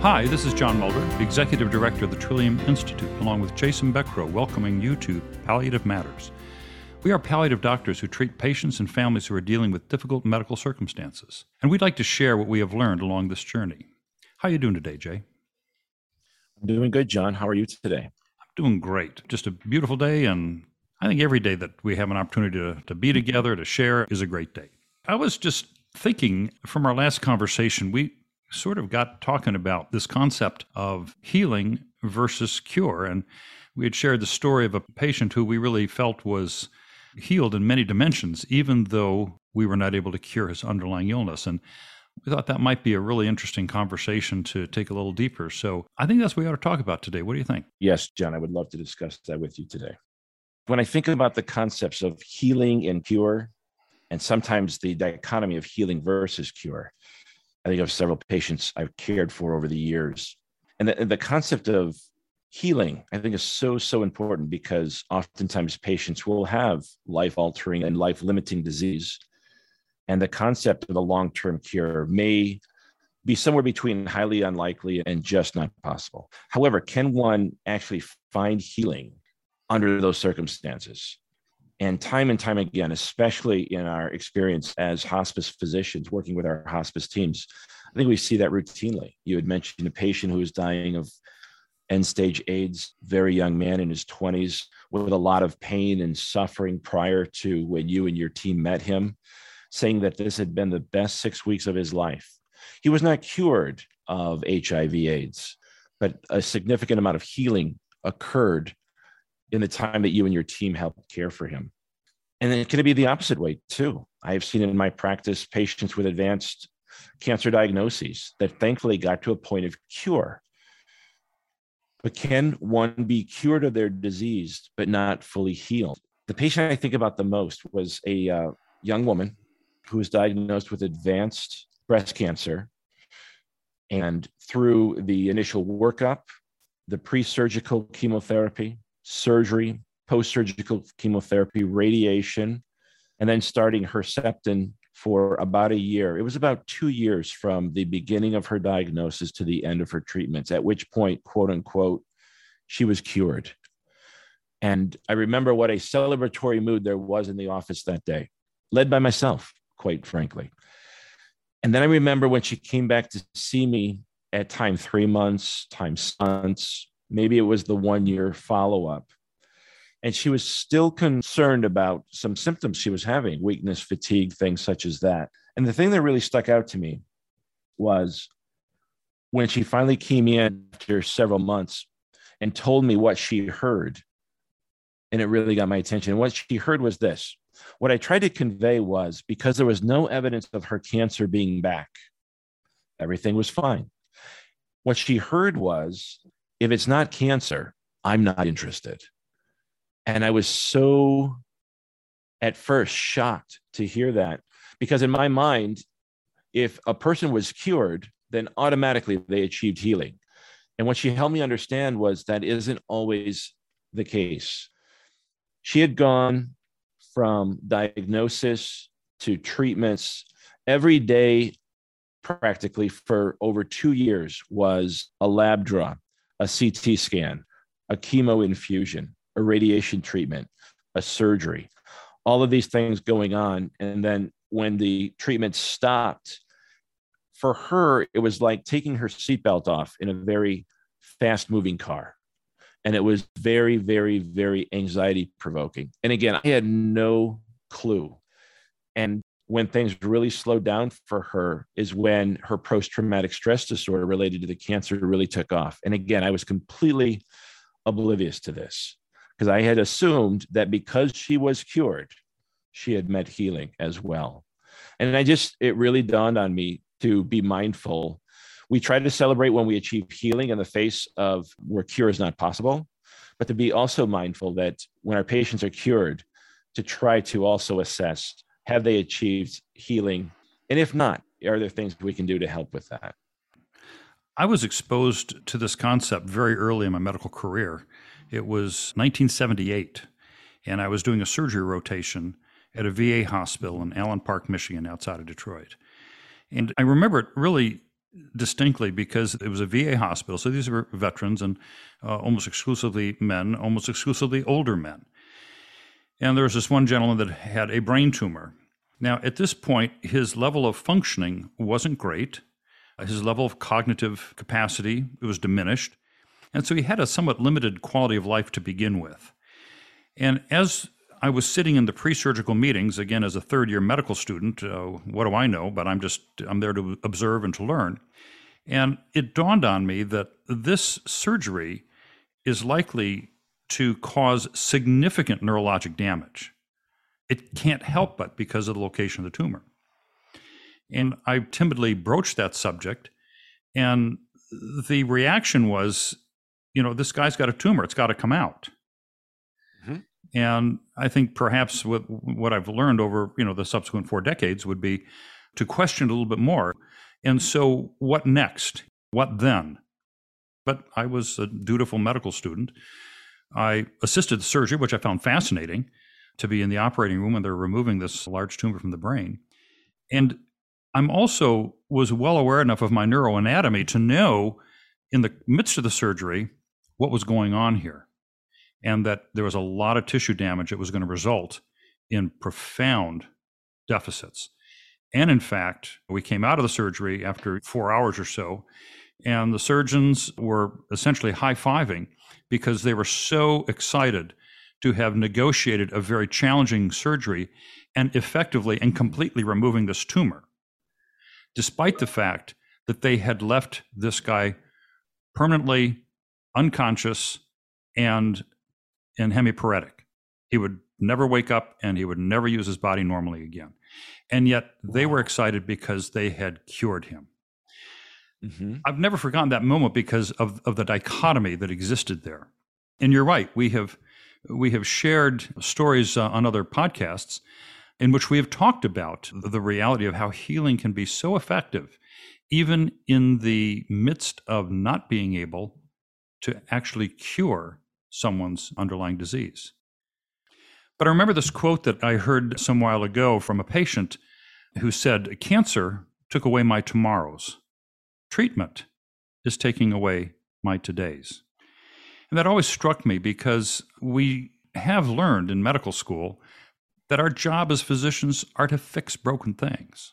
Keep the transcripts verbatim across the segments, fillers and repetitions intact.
Hi, this is John Mulder, Executive Director of the Trillium Institute, along with Jason Beckrow, welcoming you to Palliative Matters. We are palliative doctors who treat patients and families who are dealing with difficult medical circumstances, and we'd like to share what we have learned along this journey. How are you doing today, Jay? I'm doing good, John. How are you today? I'm doing great. Just a beautiful day, and I think every day that we have an opportunity to, to be together, to share, is a great day. I was just thinking from our last conversation, we sort of got talking about this concept of healing versus cure. And we had shared the story of a patient who we really felt was healed in many dimensions, even though we were not able to cure his underlying illness. And we thought that might be a really interesting conversation to take a little deeper. So I think that's what we ought to talk about today. What do you think? Yes, John, I would love to discuss that with you today. When I think about the concepts of healing and cure, and sometimes the dichotomy of healing versus cure, I think of several patients I've cared for over the years. And the, the concept of healing, I think, is so, so important because oftentimes patients will have life-altering and life-limiting disease. And the concept of a long-term cure may be somewhere between highly unlikely and just not possible. However, can one actually find healing under those circumstances? And time and time again, especially in our experience as hospice physicians working with our hospice teams, I think we see that routinely. You had mentioned a patient who is dying of end-stage AIDS, very young man in his twenties, with a lot of pain and suffering prior to when you and your team met him, saying that this had been the best six weeks of his life. He was not cured of H I V AIDS, but a significant amount of healing occurred in the time that you and your team helped care for him. And then can it be the opposite way too? I've seen in my practice patients with advanced cancer diagnoses that thankfully got to a point of cure. But can one be cured of their disease, but not fully healed? The patient I think about the most was a uh, young woman who was diagnosed with advanced breast cancer. And through the initial workup, the pre-surgical chemotherapy, surgery, post-surgical chemotherapy, radiation, and then starting Herceptin for about a year. It was about two years from the beginning of her diagnosis to the end of her treatments, at which point, quote unquote, she was cured. And I remember what a celebratory mood there was in the office that day, led by myself, quite frankly. And then I remember when she came back to see me at time three months, time months, maybe it was the one-year follow-up. And she was still concerned about some symptoms she was having, weakness, fatigue, things such as that. And the thing that really stuck out to me was when she finally came in after several months and told me what she heard, and it really got my attention. What she heard was this. What I tried to convey was, because there was no evidence of her cancer being back, everything was fine. What she heard was, if it's not cancer, I'm not interested. And I was so, at first, shocked to hear that, because in my mind, if a person was cured, then automatically they achieved healing. And what she helped me understand was that isn't always the case. She had gone from diagnosis to treatments every day, practically for over two years, was a lab draw, a C T scan, a chemo infusion, a radiation treatment, a surgery, all of these things going on. And then when the treatment stopped, for her, it was like taking her seatbelt off in a very fast-moving car. And it was very, very, very anxiety-provoking. And again, I had no clue. And when things really slowed down for her is when her post-traumatic stress disorder related to the cancer really took off. And again, I was completely oblivious to this because I had assumed that because she was cured, she had met healing as well. And I just, it really dawned on me to be mindful. We try to celebrate when we achieve healing in the face of where cure is not possible, but to be also mindful that when our patients are cured, to try to also assess, have they achieved healing? And if not, are there things we can do to help with that? I was exposed to this concept very early in my medical career. It was nineteen seventy-eight, and I was doing a surgery rotation at a V A hospital in Allen Park, Michigan, outside of Detroit. And I remember it really distinctly because it was a V A hospital. So these were veterans and uh, almost exclusively men, almost exclusively older men. And there was this one gentleman that had a brain tumor. Now, at this point, his level of functioning wasn't great. His level of cognitive capacity, it was diminished. And so he had a somewhat limited quality of life to begin with. And as I was sitting in the pre-surgical meetings, again, as a third-year medical student, uh, what do I know? But I'm just, I'm there to observe and to learn. And it dawned on me that this surgery is likely to cause significant neurologic damage. It can't help but because of the location of the tumor. And I timidly broached that subject, and the reaction was, you know, this guy's got a tumor, it's got to come out. Mm-hmm. And I think perhaps what, what I've learned over, you know, the subsequent four decades would be to question a little bit more. And so what next? What then? But I was a dutiful medical student. I assisted the surgery, which I found fascinating, to be in the operating room when they're removing this large tumor from the brain. And I'm also was well aware enough of my neuroanatomy to know in the midst of the surgery what was going on here, and that there was a lot of tissue damage that was going to result in profound deficits. And in fact, we came out of the surgery after four hours or so, and the surgeons were essentially high-fiving because they were so excited to have negotiated a very challenging surgery and effectively and completely removing this tumor, despite the fact that they had left this guy permanently unconscious and, and hemiparetic. He would never wake up and he would never use his body normally again. And yet they were excited because they had cured him. Mm-hmm. I've never forgotten that moment because of, of the dichotomy that existed there. And you're right, we have... We have shared stories uh, on other podcasts in which we have talked about the reality of how healing can be so effective, even in the midst of not being able to actually cure someone's underlying disease. But I remember this quote that I heard some while ago from a patient who said, "Cancer took away my tomorrows. Treatment is taking away my todays." And that always struck me because we have learned in medical school that our job as physicians are to fix broken things.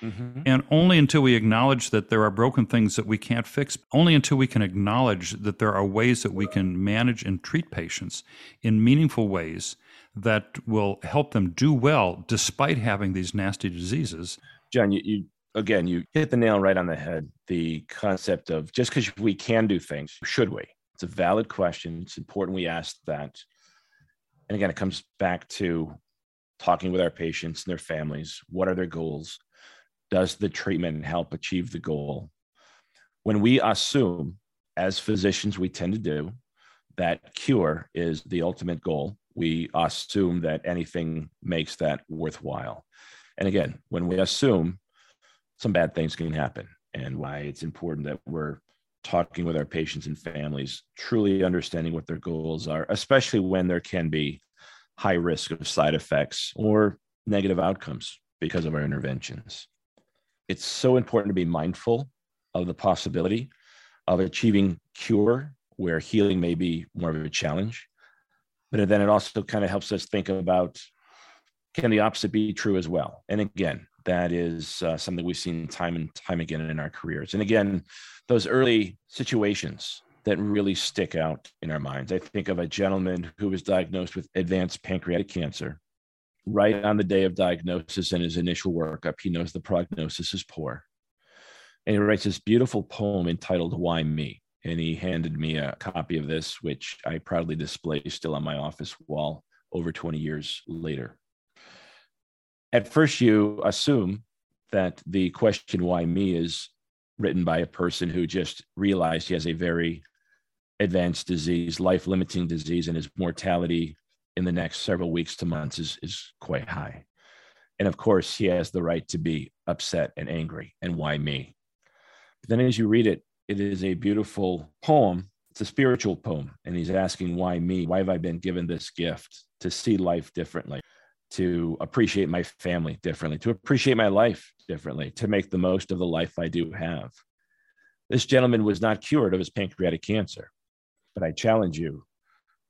Mm-hmm. And only until we acknowledge that there are broken things that we can't fix, only until we can acknowledge that there are ways that we can manage and treat patients in meaningful ways that will help them do well despite having these nasty diseases. John, you, you again, you hit the nail right on the head, the concept of just because we can do things, should we? It's a valid question. It's important we ask that. And again, it comes back to talking with our patients and their families. What are their goals? Does the treatment help achieve the goal? When we assume, as physicians, we tend to do, that cure is the ultimate goal, we assume that anything makes that worthwhile. And again, when we assume, some bad things can happen, and why it's important that we're talking with our patients and families, truly understanding what their goals are, especially when there can be high risk of side effects or negative outcomes because of our interventions. It's so important to be mindful of the possibility of achieving cure where healing may be more of a challenge. But then it also kind of helps us think about, can the opposite be true as well? And again, that is uh, something we've seen time and time again in our careers. And again, those early situations that really stick out in our minds. I think of a gentleman who was diagnosed with advanced pancreatic cancer. Right on the day of diagnosis and his initial workup, he knows the prognosis is poor. And he writes this beautiful poem entitled, "Why Me?" And he handed me a copy of this, which I proudly display still on my office wall over twenty years later. At first, you assume that the question, "Why me?" is written by a person who just realized he has a very advanced disease, life-limiting disease, and his mortality in the next several weeks to months is, is quite high. And of course, he has the right to be upset and angry, and why me? But then as you read it, it is a beautiful poem. It's a spiritual poem, and he's asking, why me? Why have I been given this gift to see life differently? to appreciate my family differently, to appreciate my life differently, to make the most of the life I do have. This gentleman was not cured of his pancreatic cancer, but I challenge you,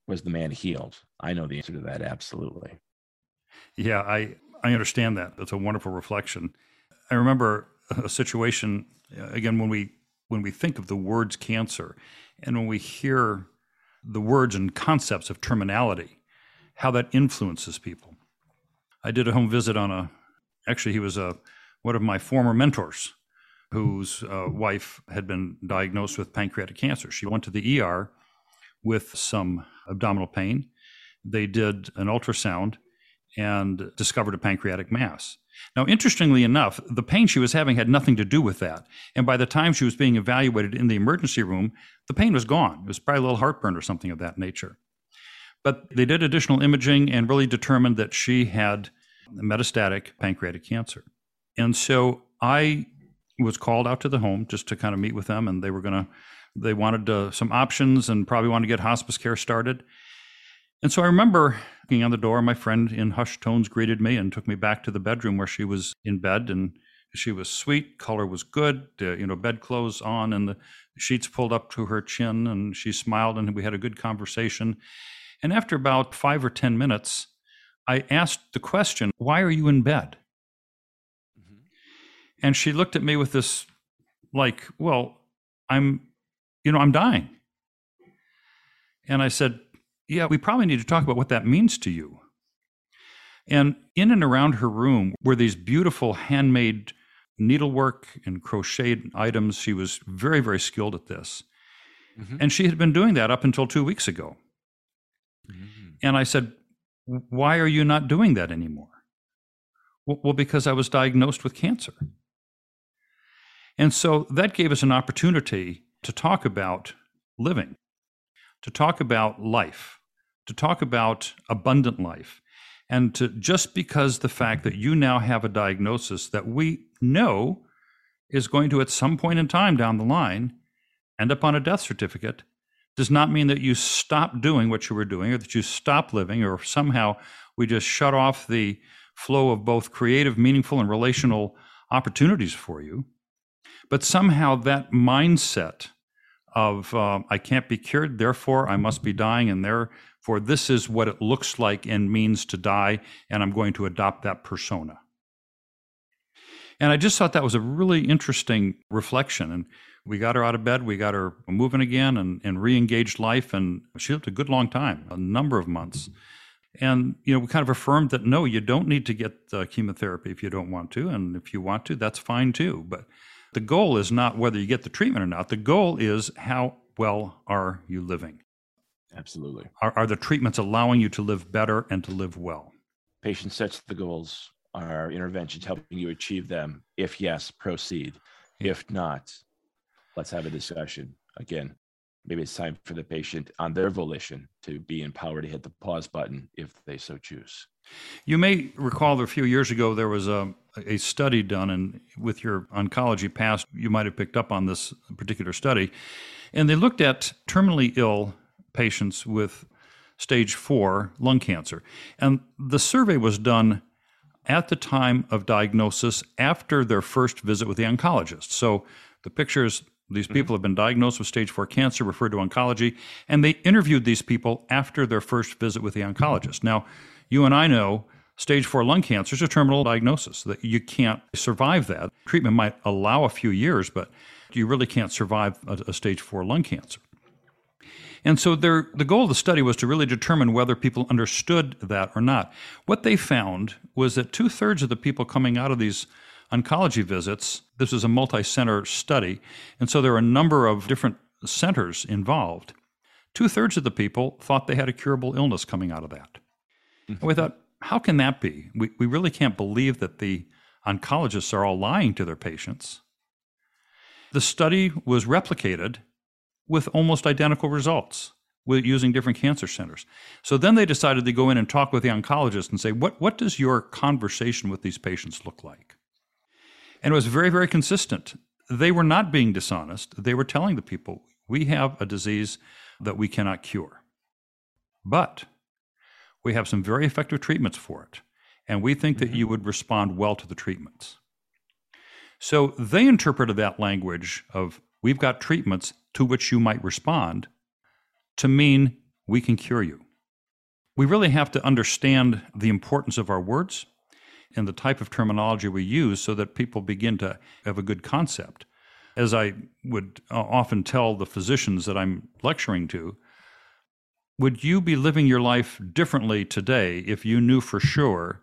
was the man healed? I know the answer to that, absolutely. Yeah, I, I understand that. That's a wonderful reflection. I remember a situation, again, when we when we think of the words cancer, and when we hear the words and concepts of terminality, how that influences people. I did a home visit on a, actually he was a one of my former mentors whose uh, wife had been diagnosed with pancreatic cancer. She went to the E R with some abdominal pain. They did an ultrasound and discovered a pancreatic mass. Now, interestingly enough, the pain she was having had nothing to do with that. And by the time she was being evaluated in the emergency room, the pain was gone. It was probably a little heartburn or something of that nature. But they did additional imaging and really determined that she had metastatic pancreatic cancer. And so I was called out to the home just to kind of meet with them, and they were going to, they wanted uh, some options and probably wanted to get hospice care started. And so I remember knocking on the door, my friend in hushed tones greeted me and took me back to the bedroom where she was in bed, and she was sweet, color was good, uh, you know, bedclothes on and the sheets pulled up to her chin, and she smiled and we had a good conversation. And after about five or ten minutes, I asked the question, why are you in bed? Mm-hmm. And she looked at me with this, like, well, I'm, you know, I'm dying. And I said, yeah, we probably need to talk about what that means to you. And in and around her room were these beautiful handmade needlework and crocheted items. She was very, very skilled at this. Mm-hmm. And she had been doing that up until two weeks ago. And I said, why are you not doing that anymore? Well, because I was diagnosed with cancer. And so that gave us an opportunity to talk about living, to talk about life, to talk about abundant life. And to just because the fact that you now have a diagnosis that we know is going to at some point in time down the line end up on a death certificate does not mean that you stop doing what you were doing or that you stop living, or somehow we just shut off the flow of both creative, meaningful, and relational opportunities for you. But somehow that mindset of uh, I can't be cured, therefore I must be dying, and therefore this is what it looks like and means to die, and I'm going to adopt that persona. And I just thought that was a really interesting reflection. And we got her out of bed, we got her moving again and, and re-engaged life, and she lived a good long time, a number of months. And, you know, we kind of affirmed that, no, you don't need to get the chemotherapy if you don't want to, and if you want to, that's fine too. But the goal is not whether you get the treatment or not. The goal is how well are you living? Absolutely. Are, are the treatments allowing you to live better and to live well? Patient sets the goals. Are interventions helping you achieve them? If yes, proceed. If not, let's have a discussion. Again, maybe it's time for the patient on their volition to be empowered to hit the pause button if they so choose. You may recall that a few years ago, there was a, a study done, and with your oncology past, you might have picked up on this particular study. And they looked at terminally ill patients with stage four lung cancer. And the survey was done at the time of diagnosis after their first visit with the oncologist. So the pictures, these people have been diagnosed with stage four cancer, referred to oncology, and they interviewed these people after their first visit with the oncologist. Now, you and I know stage four lung cancer is a terminal diagnosis, that you can't survive that. Treatment might allow a few years, but you really can't survive a, a stage four lung cancer. And so their, the goal of the study was to really determine whether people understood that or not. What they found was that two-thirds of the people coming out of these oncology visits, this was a multi-center study, and so there were a number of different centers involved, two-thirds of the people thought they had a curable illness coming out of that. Mm-hmm. And we thought, how can that be? We, we really can't believe that the oncologists are all lying to their patients. The study was replicated with almost identical results with using different cancer centers. So then they decided to go in and talk with the oncologist and say, what, what does your conversation with these patients look like? And it was very, very consistent. They were not being dishonest. They were telling the people, we have a disease that we cannot cure, but we have some very effective treatments for it. and we think that you would respond well to the treatments. So they interpreted that language of, we've got treatments to which you might respond, to mean we can cure you. We really have to understand the importance of our words and the type of terminology we use so that people begin to have a good concept. As I would often tell the physicians that I'm lecturing to, would you be living your life differently today if you knew for sure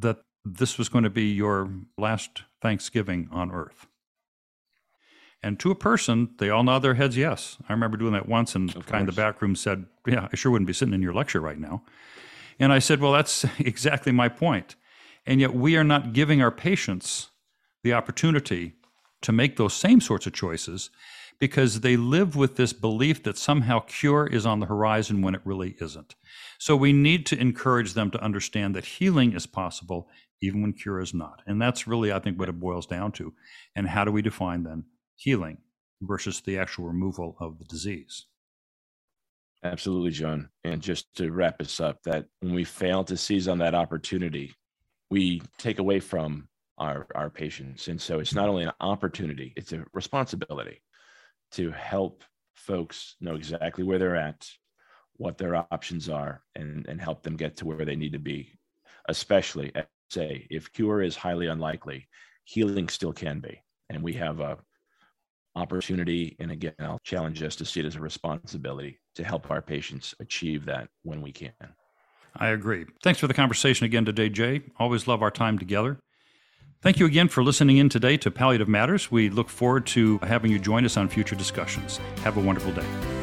that this was going to be your last Thanksgiving on earth? And to a person, they all nod their heads yes. I remember doing that once, and the guy in the back room said, yeah, I sure wouldn't be sitting in your lecture right now. And I said, well, that's exactly my point. And yet we are not giving our patients the opportunity to make those same sorts of choices because they live with this belief that somehow cure is on the horizon when it really isn't. So we need to encourage them to understand that healing is possible even when cure is not. And that's really, I think, what it boils down to. And how do we define then healing versus the actual removal of the disease? Absolutely, John. And just to wrap us up, that when we fail to seize on that opportunity, we take away from our, our patients. And so it's not only an opportunity, it's a responsibility to help folks know exactly where they're at, what their options are, and, and help them get to where they need to be, especially, say, if cure is highly unlikely, healing still can be. And we have a opportunity, and again, I'll challenge us to see it as a responsibility to help our patients achieve that when we can. I agree. Thanks for the conversation again today, Jay. Always love our time together. Thank you again for listening in today to Palliative Matters. We look forward to having you join us on future discussions. Have a wonderful day.